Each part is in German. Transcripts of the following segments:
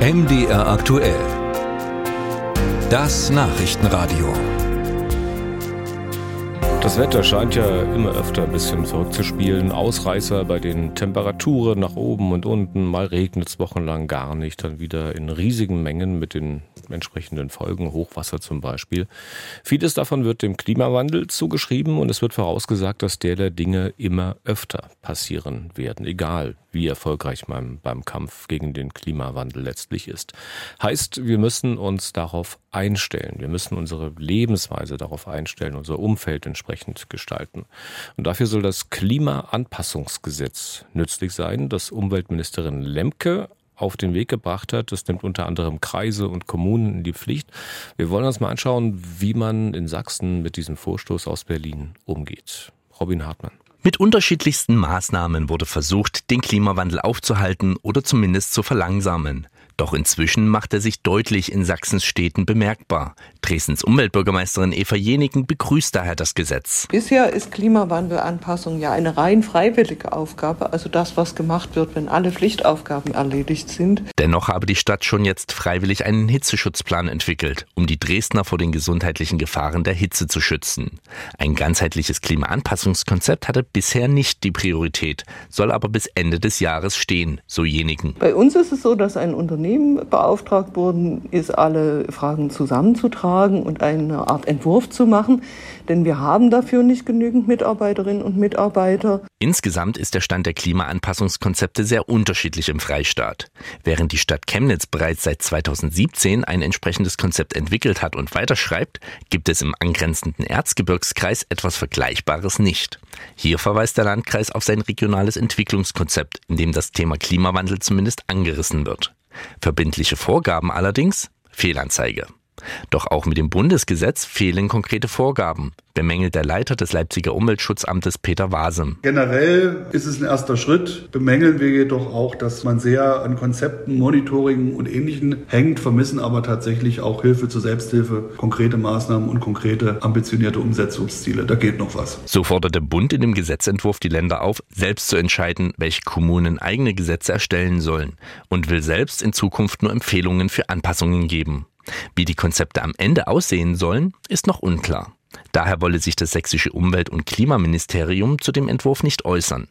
MDR aktuell. Das Nachrichtenradio. Das Wetter scheint ja immer öfter ein bisschen verrückt zu spielen. Ausreißer bei den Temperaturen nach oben und unten. Mal regnet es wochenlang gar nicht. Dann wieder in riesigen Mengen mit den entsprechenden Folgen, Hochwasser zum Beispiel. Vieles davon wird dem Klimawandel zugeschrieben und es wird vorausgesagt, dass der Dinge immer öfter passieren werden. Egal, wie erfolgreich man beim Kampf gegen den Klimawandel letztlich ist. Heißt, wir müssen uns darauf einstellen. Wir müssen unsere Lebensweise darauf einstellen, unser Umfeld entsprechend gestalten. Und dafür soll das Klimaanpassungsgesetz nützlich sein, das Umweltministerin Lemke auf den Weg gebracht hat. Das nimmt unter anderem Kreise und Kommunen in die Pflicht. Wir wollen uns mal anschauen, wie man in Sachsen mit diesem Vorstoß aus Berlin umgeht. Robin Hartmann. Mit unterschiedlichsten Maßnahmen wurde versucht, den Klimawandel aufzuhalten oder zumindest zu verlangsamen. Doch inzwischen macht er sich deutlich in Sachsens Städten bemerkbar. Dresdens Umweltbürgermeisterin Eva Jenigen begrüßt daher das Gesetz. Bisher ist Klimawandelanpassung ja eine rein freiwillige Aufgabe, also das, was gemacht wird, wenn alle Pflichtaufgaben erledigt sind. Dennoch habe die Stadt schon jetzt freiwillig einen Hitzeschutzplan entwickelt, um die Dresdner vor den gesundheitlichen Gefahren der Hitze zu schützen. Ein ganzheitliches Klimaanpassungskonzept hatte bisher nicht die Priorität, soll aber bis Ende des Jahres stehen, so Jenigen. Bei uns ist es so, dass ein Unternehmen beauftragt wurden, ist alle Fragen zusammenzutragen und eine Art Entwurf zu machen, denn wir haben dafür nicht genügend Mitarbeiterinnen und Mitarbeiter. Insgesamt ist der Stand der Klimaanpassungskonzepte sehr unterschiedlich im Freistaat. Während die Stadt Chemnitz bereits seit 2017 ein entsprechendes Konzept entwickelt hat und weiterschreibt, gibt es im angrenzenden Erzgebirgskreis etwas Vergleichbares nicht. Hier verweist der Landkreis auf sein regionales Entwicklungskonzept, in dem das Thema Klimawandel zumindest angerissen wird. Verbindliche Vorgaben allerdings? Fehlanzeige. Doch auch mit dem Bundesgesetz fehlen konkrete Vorgaben, bemängelt der Leiter des Leipziger Umweltschutzamtes Peter Wasem. Generell ist es ein erster Schritt, bemängeln wir jedoch auch, dass man sehr an Konzepten, Monitoring und Ähnlichem hängt, vermissen aber tatsächlich auch Hilfe zur Selbsthilfe, konkrete Maßnahmen und konkrete ambitionierte Umsetzungsziele. Da geht noch was. So fordert der Bund in dem Gesetzentwurf die Länder auf, selbst zu entscheiden, welche Kommunen eigene Gesetze erstellen sollen und will selbst in Zukunft nur Empfehlungen für Anpassungen geben. Wie die Konzepte am Ende aussehen sollen, ist noch unklar. Daher wolle sich das sächsische Umwelt- und Klimaministerium zu dem Entwurf nicht äußern.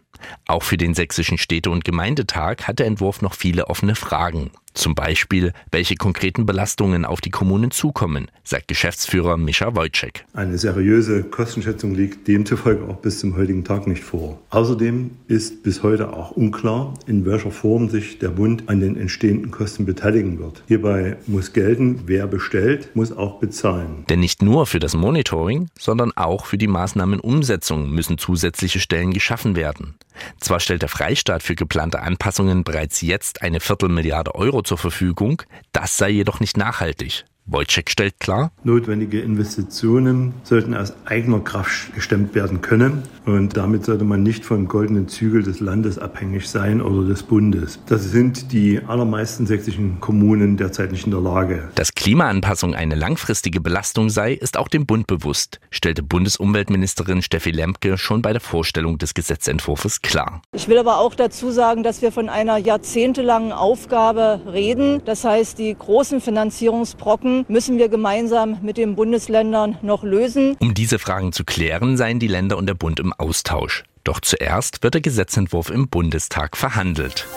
Auch für den sächsischen Städte- und Gemeindetag hat der Entwurf noch viele offene Fragen. Zum Beispiel, welche konkreten Belastungen auf die Kommunen zukommen, sagt Geschäftsführer Mischa Wojciech. Eine seriöse Kostenschätzung liegt demzufolge auch bis zum heutigen Tag nicht vor. Außerdem ist bis heute auch unklar, in welcher Form sich der Bund an den entstehenden Kosten beteiligen wird. Hierbei muss gelten, wer bestellt, muss auch bezahlen. Denn nicht nur für das Monitoring, sondern auch für die Maßnahmenumsetzung müssen zusätzliche Stellen geschaffen werden. Zwar stellt der Freistaat für geplante Anpassungen bereits jetzt eine 250 Millionen Euro zur Verfügung, das sei jedoch nicht nachhaltig. Wojciech stellt klar: Notwendige Investitionen sollten aus eigener Kraft gestemmt werden können und damit sollte man nicht vom goldenen Zügel des Landes abhängig sein oder des Bundes. Das sind die allermeisten sächsischen Kommunen derzeit nicht in der Lage. Dass Klimaanpassung eine langfristige Belastung sei, ist auch dem Bund bewusst, stellte Bundesumweltministerin Steffi Lemke schon bei der Vorstellung des Gesetzentwurfs klar. Ich will aber auch dazu sagen, dass wir von einer jahrzehntelangen Aufgabe reden. Das heißt, die großen Finanzierungsbrocken müssen wir gemeinsam mit den Bundesländern noch lösen. Um diese Fragen zu klären, seien die Länder und der Bund im Austausch. Doch zuerst wird der Gesetzentwurf im Bundestag verhandelt.